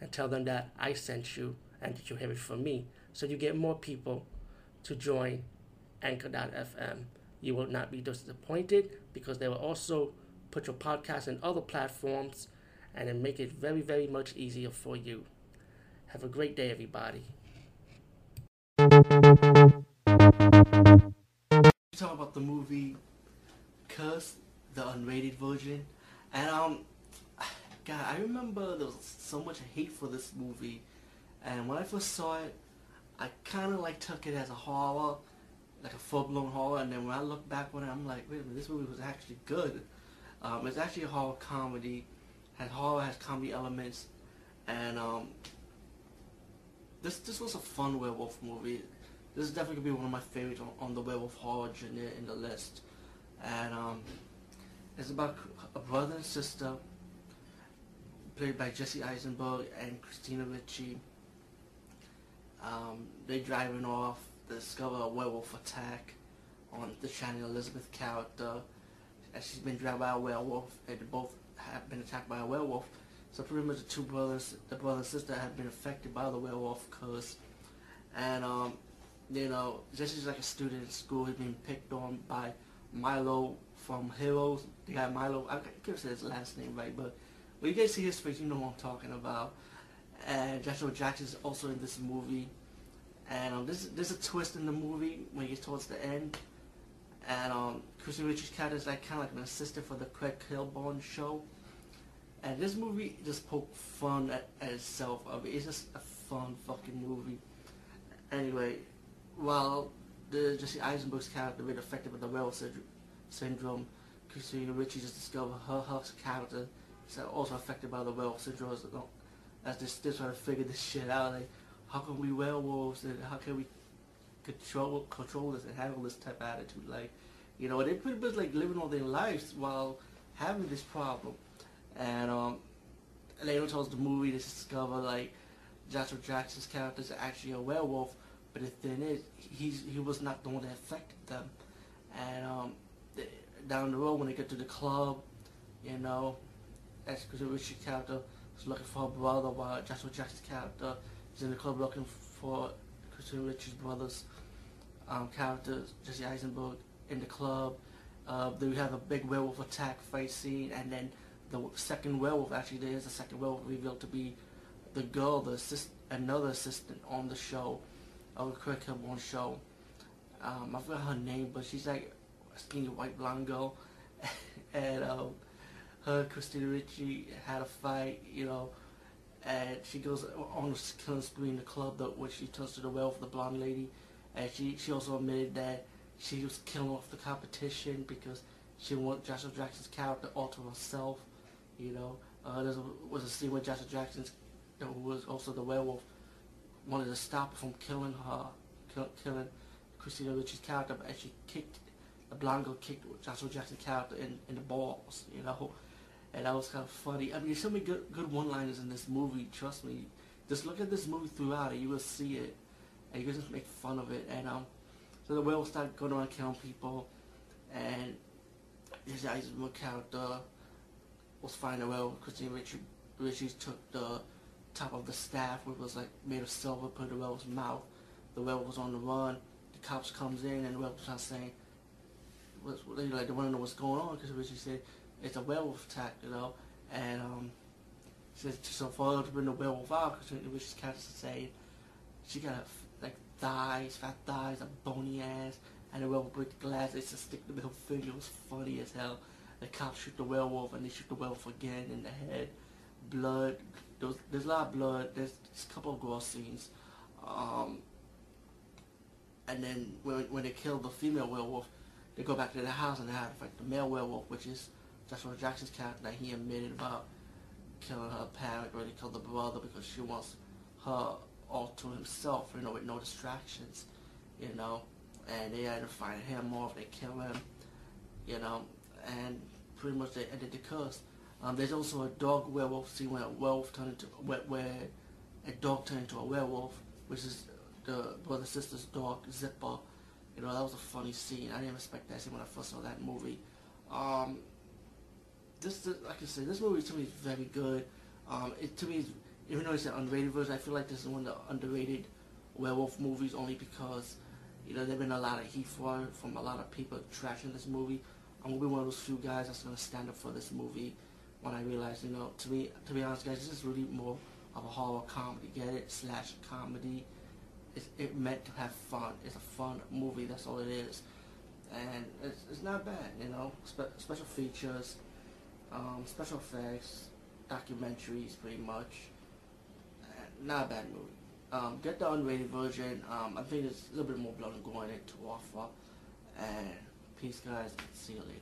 and tell them that I sent you and that you hear it from me. So you get more people to join Anchor.fm. You will not be disappointed because they will also put your podcast in other platforms and then make it very, very much easier for you. Have a great day, everybody. We talk about the movie Cursed, the unrated version, and God, I remember there was so much hate for this movie, and when I first saw it, I kind of like took it as a horror, like a full-blown horror, and then when I look back on it, I'm like, wait a minute, this movie was actually good. It's actually a horror comedy, has comedy elements, and this was a fun werewolf movie. This is definitely going to be one of my favorites on the werewolf horror genre in the list, and it's about a brother and sister, played by Jesse Eisenberg and Christina Ricci. They're driving off. They discover a werewolf attack on the Shannon Elizabeth character, as she's been dragged by a werewolf, and they both have been attacked by a werewolf. So pretty much the two brothers, the brother and sister, have been affected by the werewolf curse. And you know, Jesse's like a student in school. He's being picked on by Milo from Heroes. The guy Milo, I can't say his last name right, but when you guys see his face, you know what I'm talking about. And Joshua Jackson is also in this movie. And there's a twist in the movie when he gets towards the end. And Christina Ricci's character is like kind of like an assistant for the Craig Kilborn show. And this movie just poked fun at itself. I mean, it's just a fun fucking movie. Anyway, while Jesse Eisenberg's character been affected by the Wells syndrome, Christina Ricci just discovered her character is also affected by the Wells syndrome. As they're still trying to figure this shit out, like, how can we werewolves and how can we control this and handle this type of attitude? Like, you know, they're pretty much like living all their lives while having this problem. And later towards the movie, they discover like Joshua Jackson's character is actually a werewolf, but the thing is, he was not the one that affected them. And down the road when they get to the club, you know, as Christina Ricci's character is looking for her brother, while Joshua Jackson's character is in the club looking for Christina Ricci's brother's character, Jesse Eisenberg, in the club. Then we have a big werewolf attack fight scene, and then the second werewolf, actually there is a second werewolf revealed to be the girl, another assistant on the show, on the Craig Kilborn show. I forgot her name, but she's like a skinny white blonde girl, and Christina Ricci had a fight, you know, and she goes on the killing spree in the club where she turns to the werewolf, the blonde lady, and she also admitted that she was killing off the competition because she wanted Joshua Jackson's character all to herself, you know. There was a scene where Joshua Jackson, who was also the werewolf, wanted to stop her from killing Christina Ricci's character, but she kicked Joshua Jackson's character in the balls, you know. And that was kind of funny. I mean, there's so many good one-liners in this movie, trust me. Just look at this movie throughout and you will see it. And you can just make fun of it. And so the werewolf started going around killing people. And this Eisenberg character was finding a werewolf. Christina Ricci took the top of the staff, which was like made of silver, put in the werewolf's mouth. The werewolf was on the run. The cops comes in and the werewolf starts saying, like, they want to know what's going on, because Ricci said, it's a werewolf attack, you know, and so for her to bring the werewolf out, because it was just kind of saying she got like thighs, fat thighs, a bony ass, and the werewolf break the glass. They just stick the middle finger. It was funny as hell. The cops shoot the werewolf, and they shoot the werewolf again in the head. Blood. There's a lot of blood. There's a couple of gross scenes, and then when they kill the female werewolf, they go back to the house and they have to fight the male werewolf, which is Joshua Jackson's character that he admitted about killing her parent, or they killed the brother because she wants her all to himself, you know, with no distractions, you know, and they had to find him off, they kill him, you know, and pretty much they ended the curse. There's also a dog werewolf scene where a dog turned into a werewolf, which is the brother sister's dog, Zipper. You know, that was a funny scene. I didn't expect that scene when I first saw that movie. This movie to me is very good. Even though it's an underrated version, I feel like this is one of the underrated werewolf movies only because, you know, there's been a lot of heat for it from a lot of people trashing this movie. I'm going to be one of those few guys that's going to stand up for this movie when I realize, you know, to be honest, guys, this is really more of a horror comedy. Get it? Slash comedy. It meant to have fun. It's a fun movie. That's all it is. And it's not bad, you know. Special features, special effects, documentaries, pretty much. Not a bad movie. Get the unrated version. I think there's a little bit more blood and gore in it to offer. And peace, guys. See you later.